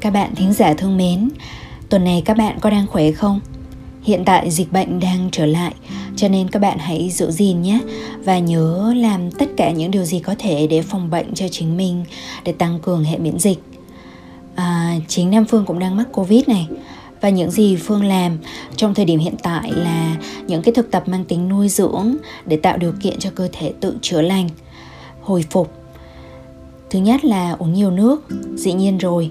Các bạn thính giả thương mến, tuần này các bạn có đang khỏe không? Hiện tại dịch bệnh đang trở lại, cho nên các bạn hãy giữ gìn nhé. Và nhớ làm tất cả những điều gì có thể để phòng bệnh cho chính mình, để tăng cường hệ miễn dịch. Chính Nam Phương cũng đang mắc Covid này. Và những gì Phương làm trong thời điểm hiện tại là những cái thực tập mang tính nuôi dưỡng để tạo điều kiện cho cơ thể tự chữa lành, hồi phục. Thứ nhất là uống nhiều nước, dĩ nhiên rồi.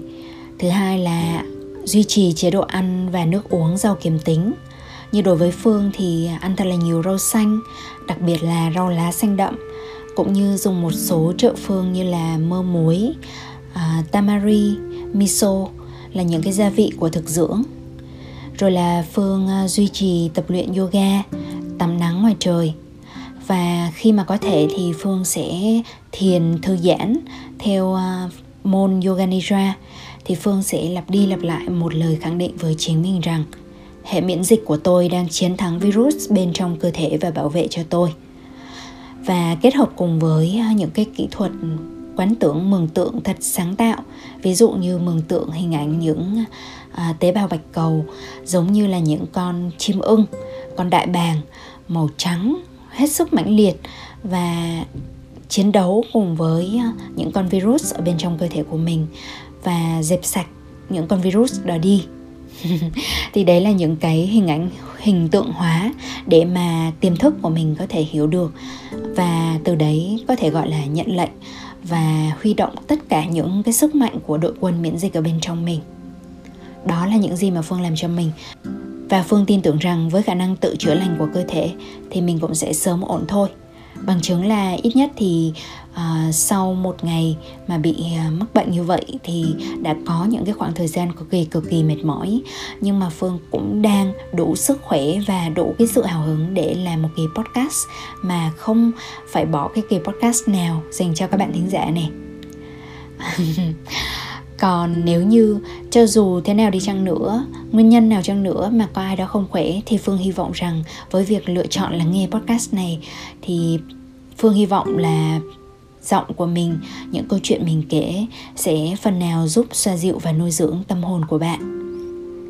Thứ hai là duy trì chế độ ăn và nước uống giàu kiềm tính. Như đối với Phương thì ăn thật là nhiều rau xanh, đặc biệt là rau lá xanh đậm, cũng như dùng một số trợ phương như là mơ muối, tamari, miso là những cái gia vị của thực dưỡng. Rồi là Phương duy trì tập luyện yoga, tắm nắng ngoài trời. Và khi mà có thể thì Phương sẽ thiền thư giãn theo môn Yoga Nidra. Thì Phương sẽ lặp đi lặp lại một lời khẳng định với chính mình rằng hệ miễn dịch của tôi đang chiến thắng virus bên trong cơ thể và bảo vệ cho tôi. Và kết hợp cùng với những cái kỹ thuật quán tưởng mường tượng thật sáng tạo, ví dụ như mường tượng hình ảnh những tế bào bạch cầu giống như là những con chim ưng, con đại bàng màu trắng hết sức mãnh liệt và chiến đấu cùng với những con virus ở bên trong cơ thể của mình và dẹp sạch những con virus đó đi. Thì đấy là những cái hình ảnh hình tượng hóa để mà tiềm thức của mình có thể hiểu được, và từ đấy có thể gọi là nhận lệnh và huy động tất cả những cái sức mạnh của đội quân miễn dịch ở bên trong mình. Đó là những gì mà Phương làm cho mình. Và Phương tin tưởng rằng với khả năng tự chữa lành của cơ thể thì mình cũng sẽ sớm ổn thôi. Bằng chứng là ít nhất thì sau một ngày mà bị mắc bệnh như vậy thì đã có những cái khoảng thời gian cực kỳ mệt mỏi. Nhưng mà Phương cũng đang đủ sức khỏe và đủ cái sự hào hứng để làm một kỳ podcast mà không phải bỏ cái kỳ podcast nào dành cho các bạn thính giả này. Còn nếu như cho dù thế nào đi chăng nữa, nguyên nhân nào chăng nữa mà có ai đó không khỏe thì Phương hy vọng rằng với việc lựa chọn lắng nghe podcast này thì Phương hy vọng là giọng của mình, những câu chuyện mình kể sẽ phần nào giúp xoa dịu và nuôi dưỡng tâm hồn của bạn.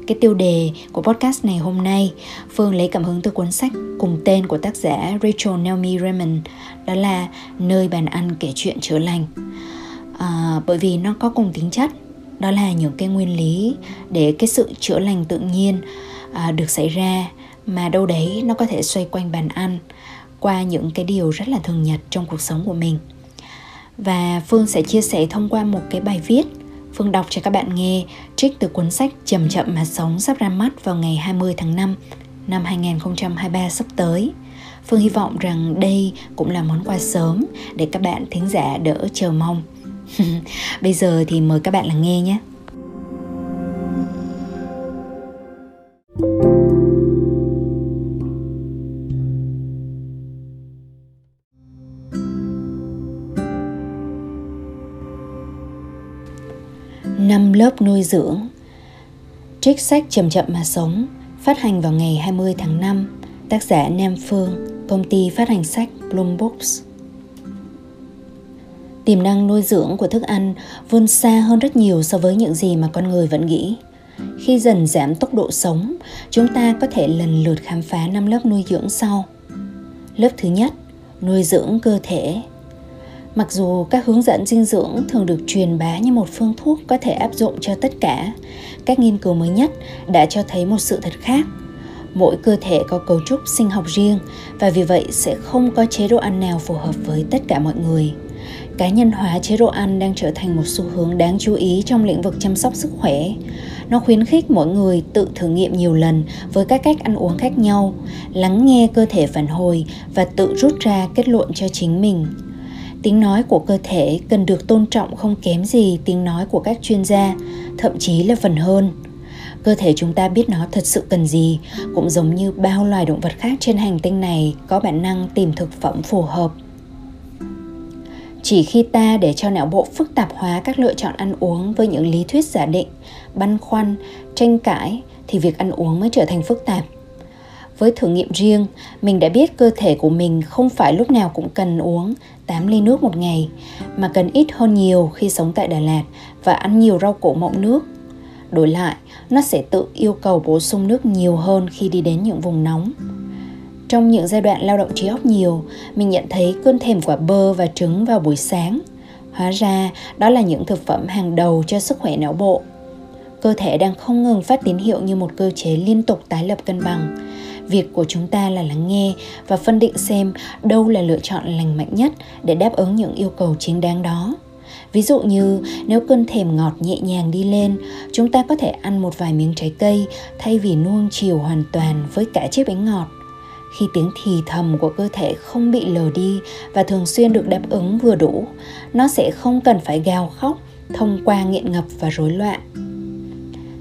Cái tiêu đề của podcast này hôm nay, Phương lấy cảm hứng từ cuốn sách cùng tên của tác giả Rachel Naomi Remen, đó là Nơi bàn ăn kể chuyện chữa lành. Bởi vì nó có cùng tính chất, đó là những cái nguyên lý để cái sự chữa lành tự nhiên được xảy ra mà đâu đấy nó có thể xoay quanh bàn ăn qua những cái điều rất là thường nhật trong cuộc sống của mình. Và Phương sẽ chia sẻ thông qua một cái bài viết Phương đọc cho các bạn nghe, trích từ cuốn sách Chầm Chậm Mà Sống sắp ra mắt vào ngày 20 tháng 5 năm 2023 sắp tới. Phương hy vọng rằng đây cũng là món quà sớm để các bạn thính giả đỡ chờ mong. Bây giờ thì mời các bạn lắng nghe nhé. Năm lớp nuôi dưỡng. Trích sách Chầm Chậm Mà Sống, phát hành vào ngày 20 tháng 5, tác giả Nam Phương, công ty phát hành sách Bloom Books. Tiềm năng nuôi dưỡng của thức ăn vươn xa hơn rất nhiều so với những gì mà con người vẫn nghĩ. Khi dần giảm tốc độ sống, chúng ta có thể lần lượt khám phá 5 lớp nuôi dưỡng sau. Lớp thứ nhất, nuôi dưỡng cơ thể. Mặc dù các hướng dẫn dinh dưỡng thường được truyền bá như một phương thuốc có thể áp dụng cho tất cả, các nghiên cứu mới nhất đã cho thấy một sự thật khác. Mỗi cơ thể có cấu trúc sinh học riêng và vì vậy sẽ không có chế độ ăn nào phù hợp với tất cả mọi người. Cá nhân hóa chế độ ăn đang trở thành một xu hướng đáng chú ý trong lĩnh vực chăm sóc sức khỏe. Nó khuyến khích mỗi người tự thử nghiệm nhiều lần với các cách ăn uống khác nhau, lắng nghe cơ thể phản hồi và tự rút ra kết luận cho chính mình. Tiếng nói của cơ thể cần được tôn trọng không kém gì tiếng nói của các chuyên gia, thậm chí là phần hơn. Cơ thể chúng ta biết nó thật sự cần gì, cũng giống như bao loài động vật khác trên hành tinh này có bản năng tìm thực phẩm phù hợp. Chỉ khi ta để cho não bộ phức tạp hóa các lựa chọn ăn uống với những lý thuyết giả định, băn khoăn, tranh cãi thì việc ăn uống mới trở thành phức tạp. Với thử nghiệm riêng, mình đã biết cơ thể của mình không phải lúc nào cũng cần uống 8 ly nước một ngày, mà cần ít hơn nhiều khi sống tại Đà Lạt và ăn nhiều rau củ mọng nước. Đổi lại, nó sẽ tự yêu cầu bổ sung nước nhiều hơn khi đi đến những vùng nóng. Trong những giai đoạn lao động trí óc nhiều, mình nhận thấy cơn thèm quả bơ và trứng vào buổi sáng. Hóa ra, đó là những thực phẩm hàng đầu cho sức khỏe não bộ. Cơ thể đang không ngừng phát tín hiệu như một cơ chế liên tục tái lập cân bằng. Việc của chúng ta là lắng nghe và phân định xem đâu là lựa chọn lành mạnh nhất để đáp ứng những yêu cầu chính đáng đó. Ví dụ như nếu cơn thèm ngọt nhẹ nhàng đi lên, chúng ta có thể ăn một vài miếng trái cây thay vì nuông chiều hoàn toàn với cả chiếc bánh ngọt. Khi tiếng thì thầm của cơ thể không bị lờ đi và thường xuyên được đáp ứng vừa đủ, nó sẽ không cần phải gào khóc thông qua nghiện ngập và rối loạn.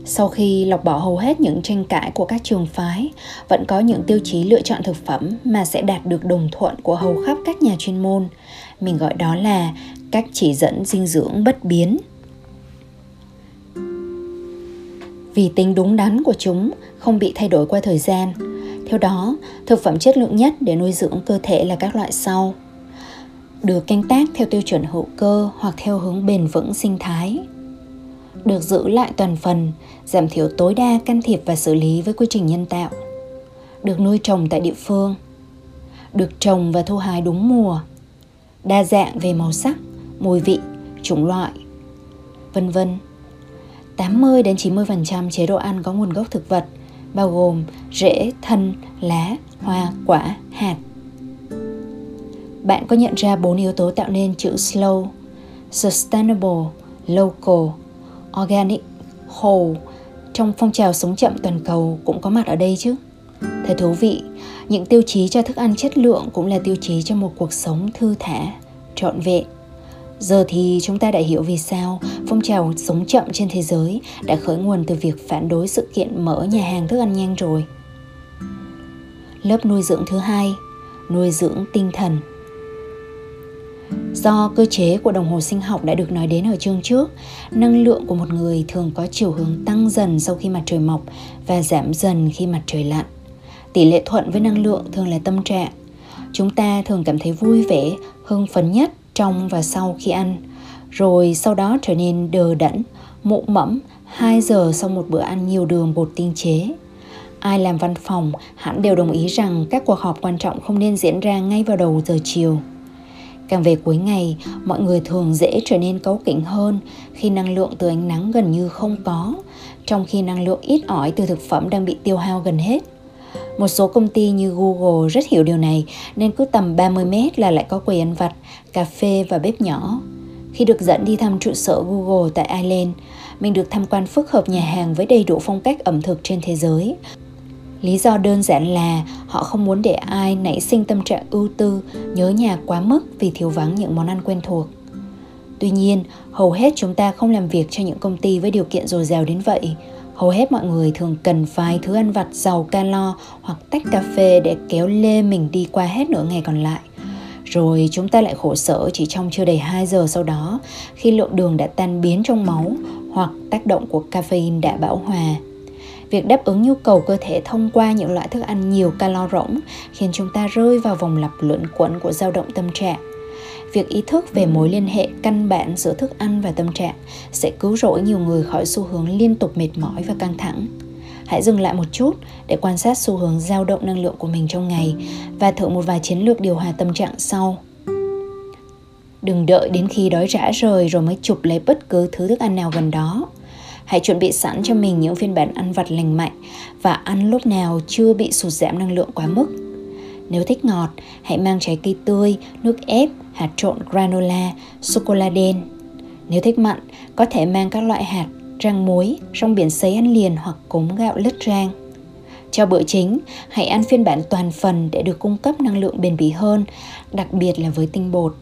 Sau khi lọc bỏ hầu hết những tranh cãi của các trường phái, vẫn có những tiêu chí lựa chọn thực phẩm mà sẽ đạt được đồng thuận của hầu khắp các nhà chuyên môn. Mình gọi đó là các chỉ dẫn dinh dưỡng bất biến. Vì tính đúng đắn của chúng không bị thay đổi qua thời gian. Theo đó, thực phẩm chất lượng nhất để nuôi dưỡng cơ thể là các loại sau: được canh tác theo tiêu chuẩn hữu cơ hoặc theo hướng bền vững sinh thái, được giữ lại toàn phần, giảm thiểu tối đa can thiệp và xử lý với quy trình nhân tạo, được nuôi trồng tại địa phương, được trồng và thu hái đúng mùa, đa dạng về màu sắc, mùi vị, chủng loại, vân vân. 80-90% chế độ ăn có nguồn gốc thực vật, bao gồm rễ, thân, lá, hoa, quả, hạt. Bạn có nhận ra 4 yếu tố tạo nên chữ slow: sustainable, local, organic, whole trong phong trào sống chậm toàn cầu cũng có mặt ở đây chứ? Thật thú vị, những tiêu chí cho thức ăn chất lượng cũng là tiêu chí cho một cuộc sống thư thả, trọn vẹn. Giờ thì chúng ta đã hiểu vì sao phong trào sống chậm trên thế giới đã khởi nguồn từ việc phản đối sự kiện mở nhà hàng thức ăn nhanh rồi. Lớp nuôi dưỡng thứ hai, nuôi dưỡng tinh thần. Do cơ chế của đồng hồ sinh học đã được nói đến ở chương trước, năng lượng của một người thường có chiều hướng tăng dần sau khi mặt trời mọc và giảm dần khi mặt trời lặn. Tỷ lệ thuận với năng lượng thường là tâm trạng. Chúng ta thường cảm thấy vui vẻ, hưng phấn nhất trong và sau khi ăn, rồi sau đó trở nên đờ đẫn, mụ mẫm 2 giờ sau một bữa ăn nhiều đường bột tinh chế. Ai làm văn phòng hẳn đều đồng ý rằng các cuộc họp quan trọng không nên diễn ra ngay vào đầu giờ chiều. Càng về cuối ngày, mọi người thường dễ trở nên cáu kỉnh hơn khi năng lượng từ ánh nắng gần như không có, trong khi năng lượng ít ỏi từ thực phẩm đang bị tiêu hao gần hết. Một số công ty như Google rất hiểu điều này nên cứ tầm 30 mét là lại có quầy ăn vặt, cà phê và bếp nhỏ. Khi được dẫn đi thăm trụ sở Google tại Ireland, mình được tham quan phức hợp nhà hàng với đầy đủ phong cách ẩm thực trên thế giới. Lý do đơn giản là họ không muốn để ai nảy sinh tâm trạng ưu tư, nhớ nhà quá mức vì thiếu vắng những món ăn quen thuộc. Tuy nhiên, hầu hết chúng ta không làm việc cho những công ty với điều kiện dồi dào đến vậy. Hầu hết mọi người thường cần vài thứ ăn vặt giàu calo hoặc tách cà phê để kéo lê mình đi qua hết nửa ngày còn lại. Rồi chúng ta lại khổ sở chỉ trong chưa đầy 2 giờ sau đó, khi lượng đường đã tan biến trong máu hoặc tác động của caffeine đã bão hòa. Việc đáp ứng nhu cầu cơ thể thông qua những loại thức ăn nhiều calo rỗng khiến chúng ta rơi vào vòng lặp luẩn quẩn của dao động tâm trạng. Việc ý thức về mối liên hệ căn bản giữa thức ăn và tâm trạng sẽ cứu rỗi nhiều người khỏi xu hướng liên tục mệt mỏi và căng thẳng. Hãy dừng lại một chút để quan sát xu hướng dao động năng lượng của mình trong ngày và thử một vài chiến lược điều hòa tâm trạng sau. Đừng đợi đến khi đói rã rời rồi mới chụp lấy bất cứ thứ thức ăn nào gần đó. Hãy chuẩn bị sẵn cho mình những phiên bản ăn vặt lành mạnh và ăn lúc nào chưa bị sụt giảm năng lượng quá mức. Nếu thích ngọt, hãy mang trái cây tươi, nước ép, hạt trộn granola, sô-cô-la đen. Nếu thích mặn, có thể mang các loại hạt, rang muối, rong biển sấy ăn liền hoặc cốm gạo lứt rang. Cho bữa chính, hãy ăn phiên bản toàn phần để được cung cấp năng lượng bền bỉ hơn, đặc biệt là với tinh bột.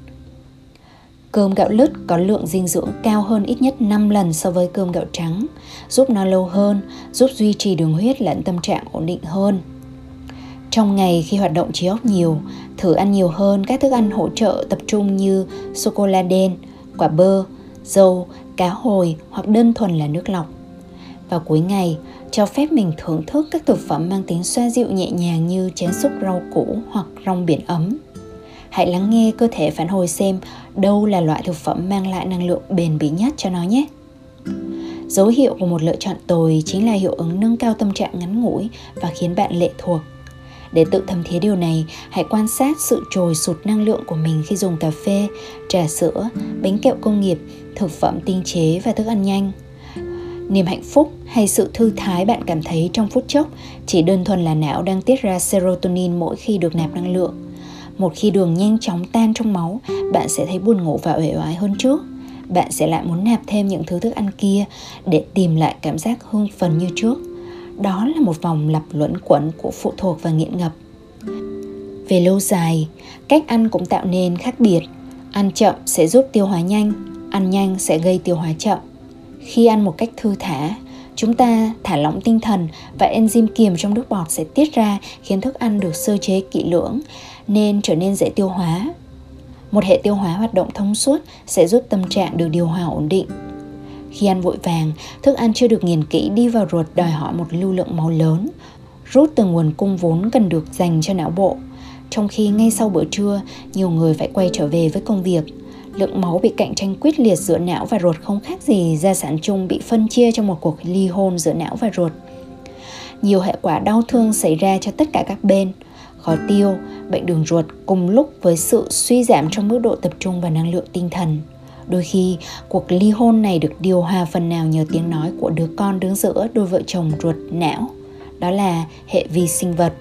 Cơm gạo lứt có lượng dinh dưỡng cao hơn ít nhất 5 lần so với cơm gạo trắng, giúp no lâu hơn, giúp duy trì đường huyết lẫn tâm trạng ổn định hơn. Trong ngày khi hoạt động trí óc nhiều, thử ăn nhiều hơn các thức ăn hỗ trợ tập trung như sô-cô-la đen, quả bơ, dâu, cá hồi hoặc đơn thuần là nước lọc. Vào cuối ngày, cho phép mình thưởng thức các thực phẩm mang tính xoa dịu nhẹ nhàng như chén súp rau củ hoặc rong biển ấm. Hãy lắng nghe cơ thể phản hồi xem đâu là loại thực phẩm mang lại năng lượng bền bỉ nhất cho nó nhé. Dấu hiệu của một lựa chọn tồi chính là hiệu ứng nâng cao tâm trạng ngắn ngủi và khiến bạn lệ thuộc. Để tự thấm thía điều này, hãy quan sát sự trồi sụt năng lượng của mình khi dùng cà phê, trà sữa, bánh kẹo công nghiệp, thực phẩm tinh chế và thức ăn nhanh. Niềm hạnh phúc hay sự thư thái bạn cảm thấy trong phút chốc chỉ đơn thuần là não đang tiết ra serotonin mỗi khi được nạp năng lượng. Một khi đường nhanh chóng tan trong máu, bạn sẽ thấy buồn ngủ và uể oải hơn trước. Bạn sẽ lại muốn nạp thêm những thứ thức ăn kia để tìm lại cảm giác hưng phấn như trước. Đó là một vòng lặp luẩn quẩn của phụ thuộc và nghiện ngập. Về lâu dài, cách ăn cũng tạo nên khác biệt. Ăn chậm sẽ giúp tiêu hóa nhanh, ăn nhanh sẽ gây tiêu hóa chậm. Khi ăn một cách thư thả, chúng ta thả lỏng tinh thần và enzyme kiềm trong nước bọt sẽ tiết ra khiến thức ăn được sơ chế kỹ lưỡng nên trở nên dễ tiêu hóa. Một hệ tiêu hóa hoạt động thông suốt sẽ giúp tâm trạng được điều hòa ổn định. Khi ăn vội vàng, thức ăn chưa được nghiền kỹ đi vào ruột đòi hỏi một lưu lượng máu lớn, rút từ nguồn cung vốn cần được dành cho não bộ. Trong khi ngay sau bữa trưa, nhiều người phải quay trở về với công việc. Lượng máu bị cạnh tranh quyết liệt giữa não và ruột không khác gì gia sản chung bị phân chia trong một cuộc ly hôn giữa não và ruột. Nhiều hệ quả đau thương xảy ra cho tất cả các bên. Khó tiêu, bệnh đường ruột cùng lúc với sự suy giảm trong mức độ tập trung và năng lượng tinh thần. Đôi khi, cuộc ly hôn này được điều hòa phần nào nhờ tiếng nói của đứa con đứng giữa đôi vợ chồng ruột não. Đó là hệ vi sinh vật.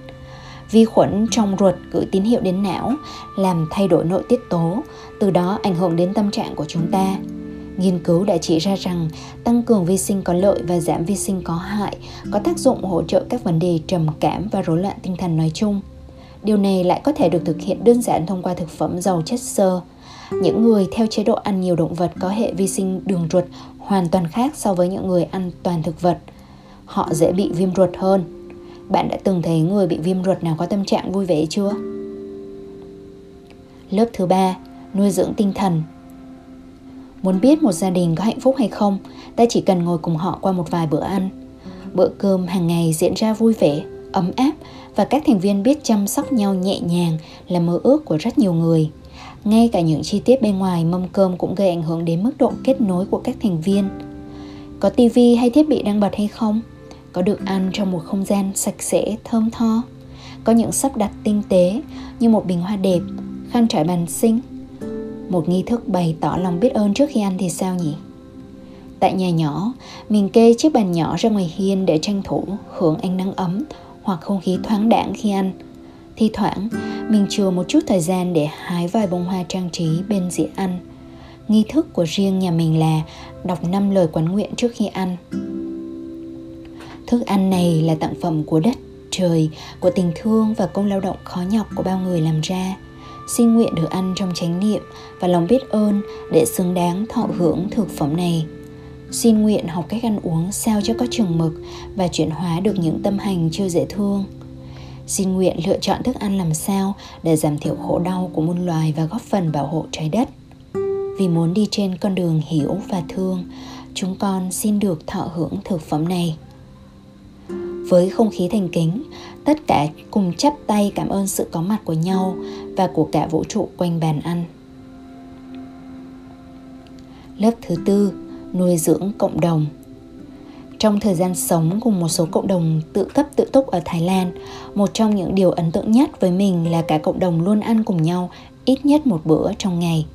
Vi khuẩn trong ruột gửi tín hiệu đến não, làm thay đổi nội tiết tố, từ đó ảnh hưởng đến tâm trạng của chúng ta. Nghiên cứu đã chỉ ra rằng tăng cường vi sinh có lợi và giảm vi sinh có hại có tác dụng hỗ trợ các vấn đề trầm cảm và rối loạn tinh thần nói chung. Điều này lại có thể được thực hiện đơn giản thông qua thực phẩm giàu chất xơ. Những người theo chế độ ăn nhiều động vật có hệ vi sinh đường ruột hoàn toàn khác so với những người ăn toàn thực vật. Họ dễ bị viêm ruột hơn. Bạn đã từng thấy người bị viêm ruột nào có tâm trạng vui vẻ chưa? Lớp thứ 3. Nuôi dưỡng tinh thần. Muốn biết một gia đình có hạnh phúc hay không, ta chỉ cần ngồi cùng họ qua một vài bữa ăn. Bữa cơm hàng ngày diễn ra vui vẻ, ấm áp và các thành viên biết chăm sóc nhau nhẹ nhàng là mơ ước của rất nhiều người. Ngay cả những chi tiết bên ngoài mâm cơm cũng gây ảnh hưởng đến mức độ kết nối của các thành viên. Có tivi hay thiết bị đang bật hay không? Có được ăn trong một không gian sạch sẽ, thơm tho? Có những sắp đặt tinh tế như một bình hoa đẹp, khăn trải bàn xinh? Một nghi thức bày tỏ lòng biết ơn trước khi ăn thì sao nhỉ? Tại nhà nhỏ, mình kê chiếc bàn nhỏ ra ngoài hiên để tranh thủ hưởng ánh nắng ấm hoặc không khí thoáng đãng khi ăn. Thi thoảng, mình chừa một chút thời gian để hái vài bông hoa trang trí bên dĩa ăn. Nghi thức của riêng nhà mình là đọc 5 lời quán nguyện trước khi ăn. Thức ăn này là tặng phẩm của đất, trời, của tình thương và công lao động khó nhọc của bao người làm ra. Xin nguyện được ăn trong chánh niệm và lòng biết ơn để xứng đáng thọ hưởng thực phẩm này. Xin nguyện học cách ăn uống sao cho có chừng mực và chuyển hóa được những tâm hành chưa dễ thương. Xin nguyện lựa chọn thức ăn làm sao để giảm thiểu khổ đau của muôn loài và góp phần bảo hộ trái đất. Vì muốn đi trên con đường hiểu và thương, chúng con xin được thọ hưởng thực phẩm này. Với không khí thành kính, tất cả cùng chắp tay cảm ơn sự có mặt của nhau và của cả vũ trụ quanh bàn ăn. Lớp thứ 4. Nuôi dưỡng cộng đồng. Trong thời gian sống cùng một số cộng đồng tự cấp tự túc ở Thái Lan, một trong những điều ấn tượng nhất với mình là cả cộng đồng luôn ăn cùng nhau ít nhất một bữa trong ngày.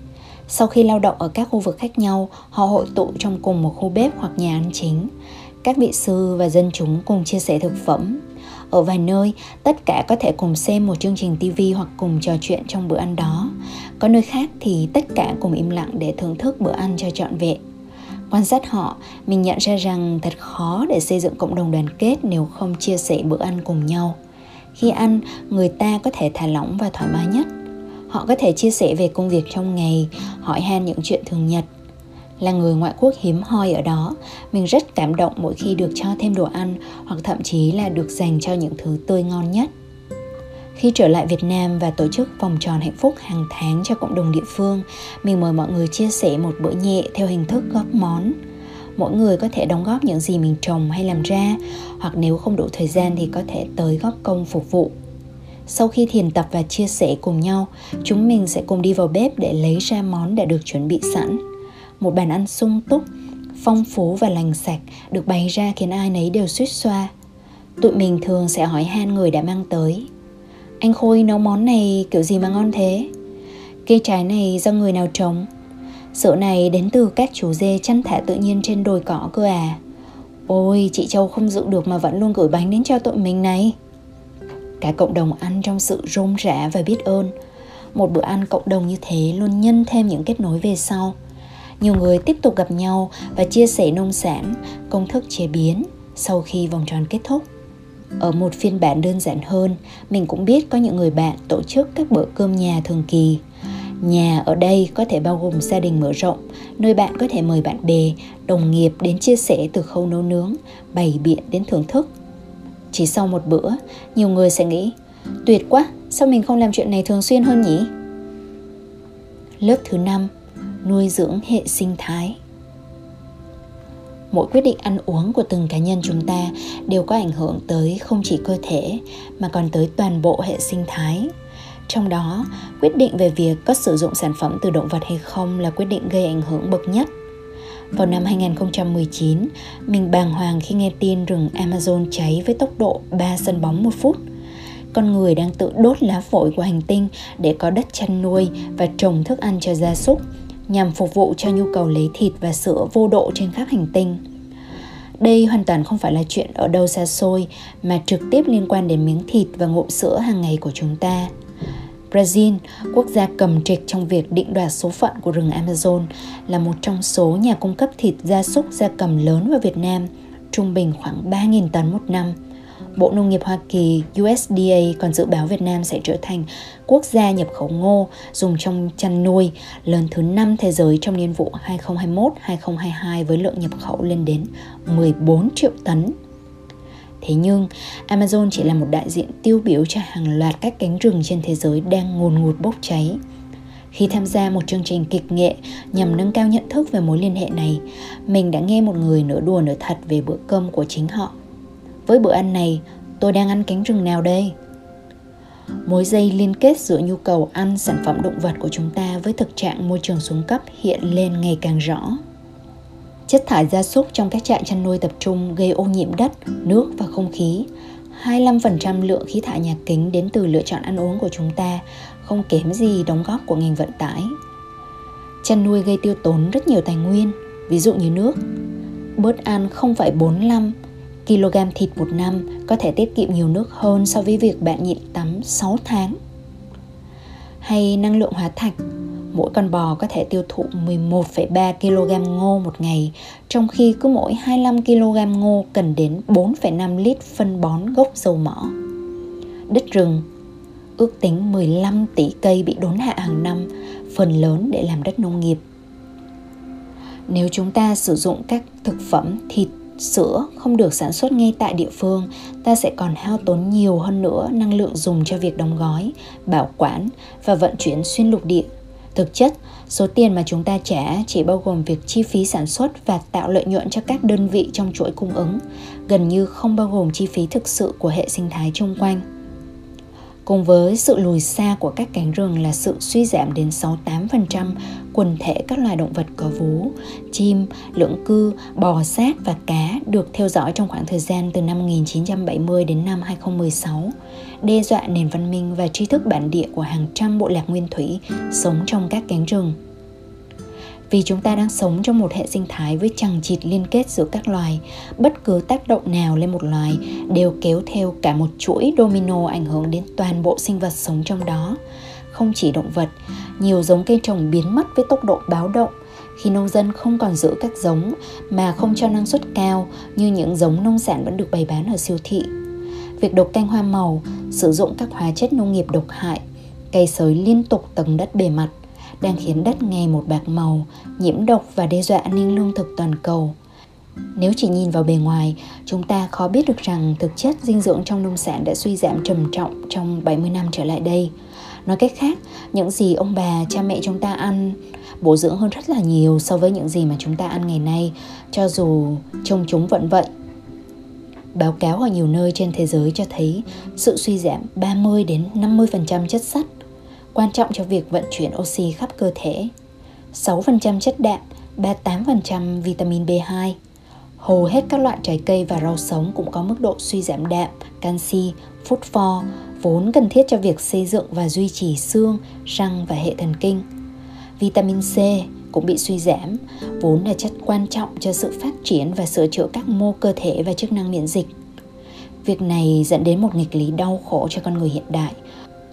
Sau khi lao động ở các khu vực khác nhau, họ hội tụ trong cùng một khu bếp hoặc nhà ăn chính. Các vị sư và dân chúng cùng chia sẻ thực phẩm. Ở vài nơi, tất cả có thể cùng xem một chương trình TV hoặc cùng trò chuyện trong bữa ăn đó. Có nơi khác thì tất cả cùng im lặng để thưởng thức bữa ăn cho trọn vẹn. Quan sát họ, mình nhận ra rằng thật khó để xây dựng cộng đồng đoàn kết nếu không chia sẻ bữa ăn cùng nhau. Khi ăn, người ta có thể thả lỏng và thoải mái nhất. Họ có thể chia sẻ về công việc trong ngày, hỏi han những chuyện thường nhật. Là người ngoại quốc hiếm hoi ở đó, mình rất cảm động mỗi khi được cho thêm đồ ăn hoặc thậm chí là được dành cho những thứ tươi ngon nhất. Khi trở lại Việt Nam và tổ chức vòng tròn hạnh phúc hàng tháng cho cộng đồng địa phương, mình mời mọi người chia sẻ một bữa nhẹ theo hình thức góp món. Mỗi người có thể đóng góp những gì mình trồng hay làm ra, hoặc nếu không đủ thời gian thì có thể tới góp công phục vụ. Sau khi thiền tập và chia sẻ cùng nhau, chúng mình sẽ cùng đi vào bếp để lấy ra món đã được chuẩn bị sẵn. Một bàn ăn sung túc, phong phú và lành sạch được bày ra khiến ai nấy đều xuýt xoa. Tụi mình thường sẽ hỏi han người đã mang tới. Anh Khôi nấu món này kiểu gì mà ngon thế? Cây trái này do người nào trồng? Sữa này đến từ các chú dê chăn thả tự nhiên trên đồi cỏ cơ à? Ôi, chị Châu không dự được mà vẫn luôn gửi bánh đến cho tụi mình này. Cả cộng đồng ăn trong sự rôm rã và biết ơn. Một bữa ăn cộng đồng như thế luôn nhân thêm những kết nối về sau. Nhiều người tiếp tục gặp nhau và chia sẻ nông sản, công thức chế biến sau khi vòng tròn kết thúc. Ở một phiên bản đơn giản hơn, mình cũng biết có những người bạn tổ chức các bữa cơm nhà thường kỳ. Nhà ở đây có thể bao gồm gia đình mở rộng, nơi bạn có thể mời bạn bè, đồng nghiệp đến chia sẻ từ khâu nấu nướng, bày biện đến thưởng thức. Chỉ sau một bữa, nhiều người sẽ nghĩ, tuyệt quá, sao mình không làm chuyện này thường xuyên hơn nhỉ? Lớp thứ 5, nuôi dưỡng hệ sinh thái. Mỗi quyết định ăn uống của từng cá nhân chúng ta đều có ảnh hưởng tới không chỉ cơ thể mà còn tới toàn bộ hệ sinh thái. Trong đó, quyết định về việc có sử dụng sản phẩm từ động vật hay không là quyết định gây ảnh hưởng bậc nhất. Vào năm 2019, mình bàng hoàng khi nghe tin rừng Amazon cháy với tốc độ 3 sân bóng một phút. Con người đang tự đốt lá phổi của hành tinh để có đất chăn nuôi và trồng thức ăn cho gia súc, nhằm phục vụ cho nhu cầu lấy thịt và sữa vô độ trên khắp hành tinh. Đây hoàn toàn không phải là chuyện ở đâu xa xôi mà trực tiếp liên quan đến miếng thịt và ngụm sữa hàng ngày của chúng ta. Brazil, quốc gia cầm trịch trong việc định đoạt số phận của rừng Amazon, là một trong số nhà cung cấp thịt gia súc gia cầm lớn vào Việt Nam, trung bình khoảng 3.000 tấn một năm. Bộ Nông nghiệp Hoa Kỳ USDA còn dự báo Việt Nam sẽ trở thành quốc gia nhập khẩu ngô dùng trong chăn nuôi lớn thứ 5 thế giới trong niên vụ 2021-2022 với lượng nhập khẩu lên đến 14 triệu tấn. Thế nhưng, Amazon chỉ là một đại diện tiêu biểu cho hàng loạt các cánh rừng trên thế giới đang ngùn ngụt bốc cháy. Khi tham gia một chương trình kịch nghệ nhằm nâng cao nhận thức về mối liên hệ này, mình đã nghe một người nửa đùa nửa thật về bữa cơm của chính họ. Với bữa ăn này, tôi đang ăn cánh rừng nào đây? Mối dây liên kết giữa nhu cầu ăn sản phẩm động vật của chúng ta với thực trạng môi trường xuống cấp hiện lên ngày càng rõ. Chất thải gia súc trong các trại chăn nuôi tập trung gây ô nhiễm đất, nước và không khí. 25% lượng khí thải nhà kính đến từ lựa chọn ăn uống của chúng ta, không kém gì đóng góp của ngành vận tải. Chăn nuôi gây tiêu tốn rất nhiều tài nguyên, ví dụ như nước. Bớt ăn 0,45 kg thịt một năm có thể tiết kiệm nhiều nước hơn so với việc bạn nhịn tắm 6 tháng. Hay năng lượng hóa thạch. Mỗi con bò có thể tiêu thụ 11,3 kg ngô một ngày, trong khi cứ mỗi 25 kg ngô cần đến 4,5 lít phân bón gốc dầu mỏ. Đất rừng. Ước tính 15 tỷ cây bị đốn hạ hàng năm, phần lớn để làm đất nông nghiệp. Nếu chúng ta sử dụng các thực phẩm thịt, sữa không được sản xuất ngay tại địa phương, ta sẽ còn hao tốn nhiều hơn nữa năng lượng dùng cho việc đóng gói, bảo quản và vận chuyển xuyên lục địa. Thực chất, số tiền mà chúng ta trả chỉ bao gồm việc chi phí sản xuất và tạo lợi nhuận cho các đơn vị trong chuỗi cung ứng, gần như không bao gồm chi phí thực sự của hệ sinh thái chung quanh. Cùng với sự lùi xa của các cánh rừng là sự suy giảm đến 68% quần thể các loài động vật có vú, chim, lưỡng cư, bò sát và cá được theo dõi trong khoảng thời gian từ năm 1970 đến năm 2016, đe dọa nền văn minh và tri thức bản địa của hàng trăm bộ lạc nguyên thủy sống trong các cánh rừng. Vì chúng ta đang sống trong một hệ sinh thái với chằng chịt liên kết giữa các loài, bất cứ tác động nào lên một loài đều kéo theo cả một chuỗi domino ảnh hưởng đến toàn bộ sinh vật sống trong đó. Không chỉ động vật, nhiều giống cây trồng biến mất với tốc độ báo động khi nông dân không còn giữ các giống mà không cho năng suất cao như những giống nông sản vẫn được bày bán ở siêu thị. Việc độc canh hoa màu, sử dụng các hóa chất nông nghiệp độc hại, cây sới liên tục tầng đất bề mặt đang khiến đất ngày một bạc màu, nhiễm độc và đe dọa an ninh lương thực toàn cầu. Nếu chỉ nhìn vào bề ngoài, chúng ta khó biết được rằng thực chất dinh dưỡng trong nông sản đã suy giảm trầm trọng trong 70 năm trở lại đây. Nói cách khác, những gì ông bà, cha mẹ chúng ta ăn bổ dưỡng hơn rất là nhiều so với những gì mà chúng ta ăn ngày nay, cho dù trông chúng vẫn vậy. Báo cáo ở nhiều nơi trên thế giới cho thấy sự suy giảm 30-50% chất sắt, quan trọng cho việc vận chuyển oxy khắp cơ thể, 6% chất đạm, 38% vitamin B2. Hầu hết các loại trái cây và rau sống cũng có mức độ suy giảm đạm, canxi, phốt pho, vốn cần thiết cho việc xây dựng và duy trì xương, răng và hệ thần kinh. Vitamin C cũng bị suy giảm, vốn là chất quan trọng cho sự phát triển và sửa chữa các mô cơ thể và chức năng miễn dịch. Việc này dẫn đến một nghịch lý đau khổ cho con người hiện đại.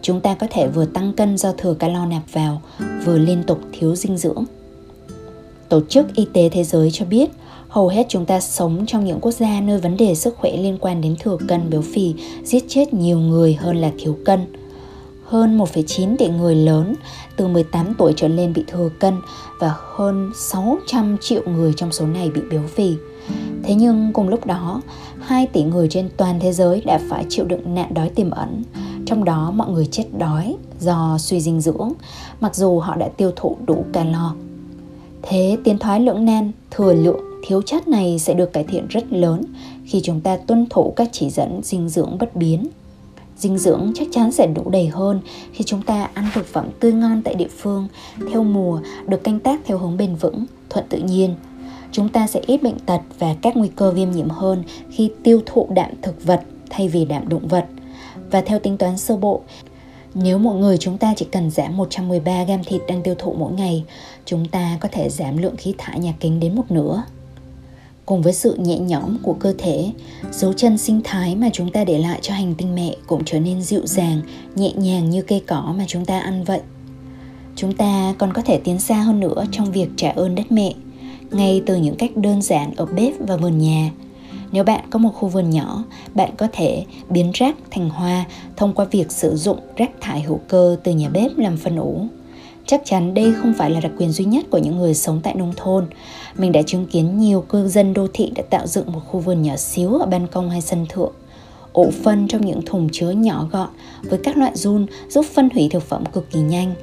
Chúng ta có thể vừa tăng cân do thừa calo nạp vào, vừa liên tục thiếu dinh dưỡng. Tổ chức Y tế Thế giới cho biết, hầu hết chúng ta sống trong những quốc gia nơi vấn đề sức khỏe liên quan đến thừa cân béo phì giết chết nhiều người hơn là thiếu cân. Hơn 1,9 tỷ người lớn từ 18 tuổi trở lên bị thừa cân và hơn 600 triệu người trong số này bị béo phì. Thế nhưng cùng lúc đó, 2 tỷ người trên toàn thế giới đã phải chịu đựng nạn đói tiềm ẩn, trong đó mọi người chết đói do suy dinh dưỡng, mặc dù họ đã tiêu thụ đủ calo. Thế tiến thoái lưỡng nan, thừa lượng, thiếu chất này sẽ được cải thiện rất lớn khi chúng ta tuân thủ các chỉ dẫn dinh dưỡng bất biến. Dinh dưỡng chắc chắn sẽ đủ đầy hơn khi chúng ta ăn thực phẩm tươi ngon tại địa phương, theo mùa, được canh tác theo hướng bền vững, thuận tự nhiên. Chúng ta sẽ ít bệnh tật và các nguy cơ viêm nhiễm hơn khi tiêu thụ đạm thực vật thay vì đạm động vật. Và theo tính toán sơ bộ, nếu mỗi người chúng ta chỉ cần giảm 113 gam thịt đang tiêu thụ mỗi ngày, chúng ta có thể giảm lượng khí thải nhà kính đến một nửa. Cùng với sự nhẹ nhõm của cơ thể, dấu chân sinh thái mà chúng ta để lại cho hành tinh mẹ cũng trở nên dịu dàng, nhẹ nhàng như cây cỏ mà chúng ta ăn vậy. Chúng ta còn có thể tiến xa hơn nữa trong việc trả ơn đất mẹ, ngay từ những cách đơn giản ở bếp và vườn nhà. Nếu bạn có một khu vườn nhỏ, bạn có thể biến rác thành hoa thông qua việc sử dụng rác thải hữu cơ từ nhà bếp làm phân ủ. Chắc chắn đây không phải là đặc quyền duy nhất của những người sống tại nông thôn. Mình đã chứng kiến nhiều cư dân đô thị đã tạo dựng một khu vườn nhỏ xíu ở ban công hay sân thượng. Ủ phân trong những thùng chứa nhỏ gọn với các loại giun giúp phân hủy thực phẩm cực kỳ nhanh.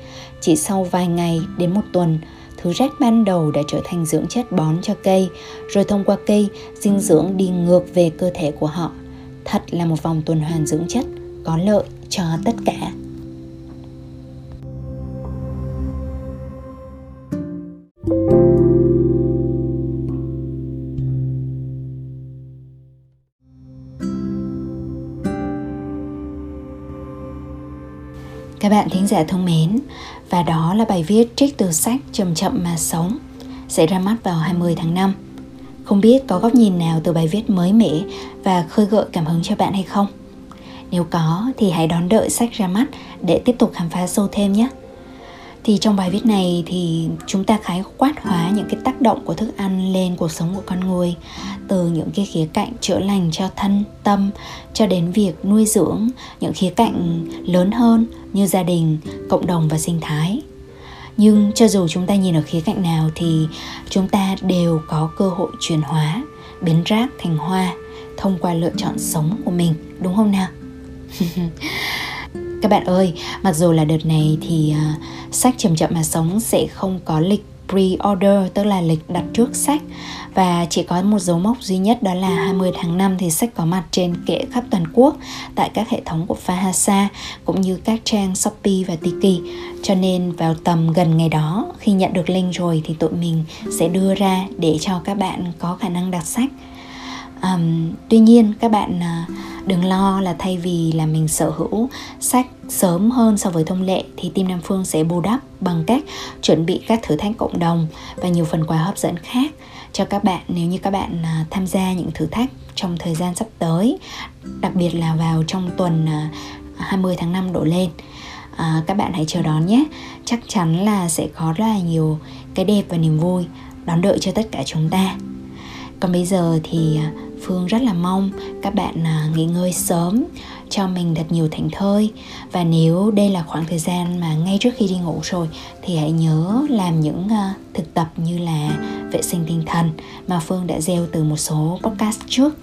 Chỉ sau vài ngày đến một tuần, thứ rác ban đầu đã trở thành dưỡng chất bón cho cây, rồi thông qua cây, dinh dưỡng đi ngược về cơ thể của họ. Thật là một vòng tuần hoàn dưỡng chất, có lợi cho tất cả. Các bạn thính giả thân mến, và đó là bài viết trích từ sách Chầm Chậm Mà Sống sẽ ra mắt vào 20 tháng 5. Không biết có góc nhìn nào từ bài viết mới mẻ và khơi gợi cảm hứng cho bạn hay không? Nếu có thì hãy đón đợi sách ra mắt để tiếp tục khám phá sâu thêm nhé. Thì trong bài viết này thì chúng ta khái quát hóa những cái tác động của thức ăn lên cuộc sống của con người, từ những cái khía cạnh chữa lành cho thân, tâm cho đến việc nuôi dưỡng những khía cạnh lớn hơn như gia đình, cộng đồng và sinh thái. Nhưng cho dù chúng ta nhìn ở khía cạnh nào thì chúng ta đều có cơ hội chuyển hóa, biến rác thành hoa thông qua lựa chọn sống của mình, đúng không nào? Các bạn ơi, mặc dù là đợt này thì sách Chầm Chậm Mà Sống sẽ không có lịch pre-order, tức là lịch đặt trước sách, và chỉ có một dấu mốc duy nhất, đó là 20 tháng 5 thì sách có mặt trên kệ khắp toàn quốc tại các hệ thống của Fahasa cũng như các trang Shopee và Tiki. Cho nên vào tầm gần ngày đó, khi nhận được link rồi thì tụi mình sẽ đưa ra để cho các bạn có khả năng đặt sách. Tuy nhiên các bạn đừng lo là thay vì là mình sở hữu sách sớm hơn so với thông lệ thì team Nam Phương sẽ bù đắp bằng cách chuẩn bị các thử thách cộng đồng và nhiều phần quà hấp dẫn khác cho các bạn nếu như các bạn tham gia những thử thách trong thời gian sắp tới, đặc biệt là vào trong tuần 20 tháng 5 đổ lên. Các bạn hãy chờ đón nhé. Chắc chắn là sẽ có rất là nhiều cái đẹp và niềm vui đón đợi cho tất cả chúng ta. Còn bây giờ thì Phương rất là mong các bạn nghỉ ngơi sớm, cho mình thật nhiều thảnh thơi. Và nếu đây là khoảng thời gian mà ngay trước khi đi ngủ rồi thì hãy nhớ làm những thực tập như là vệ sinh tinh thần mà Phương đã gieo từ một số podcast trước.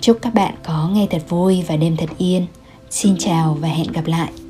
Chúc các bạn có ngày thật vui và đêm thật yên. Xin chào và hẹn gặp lại.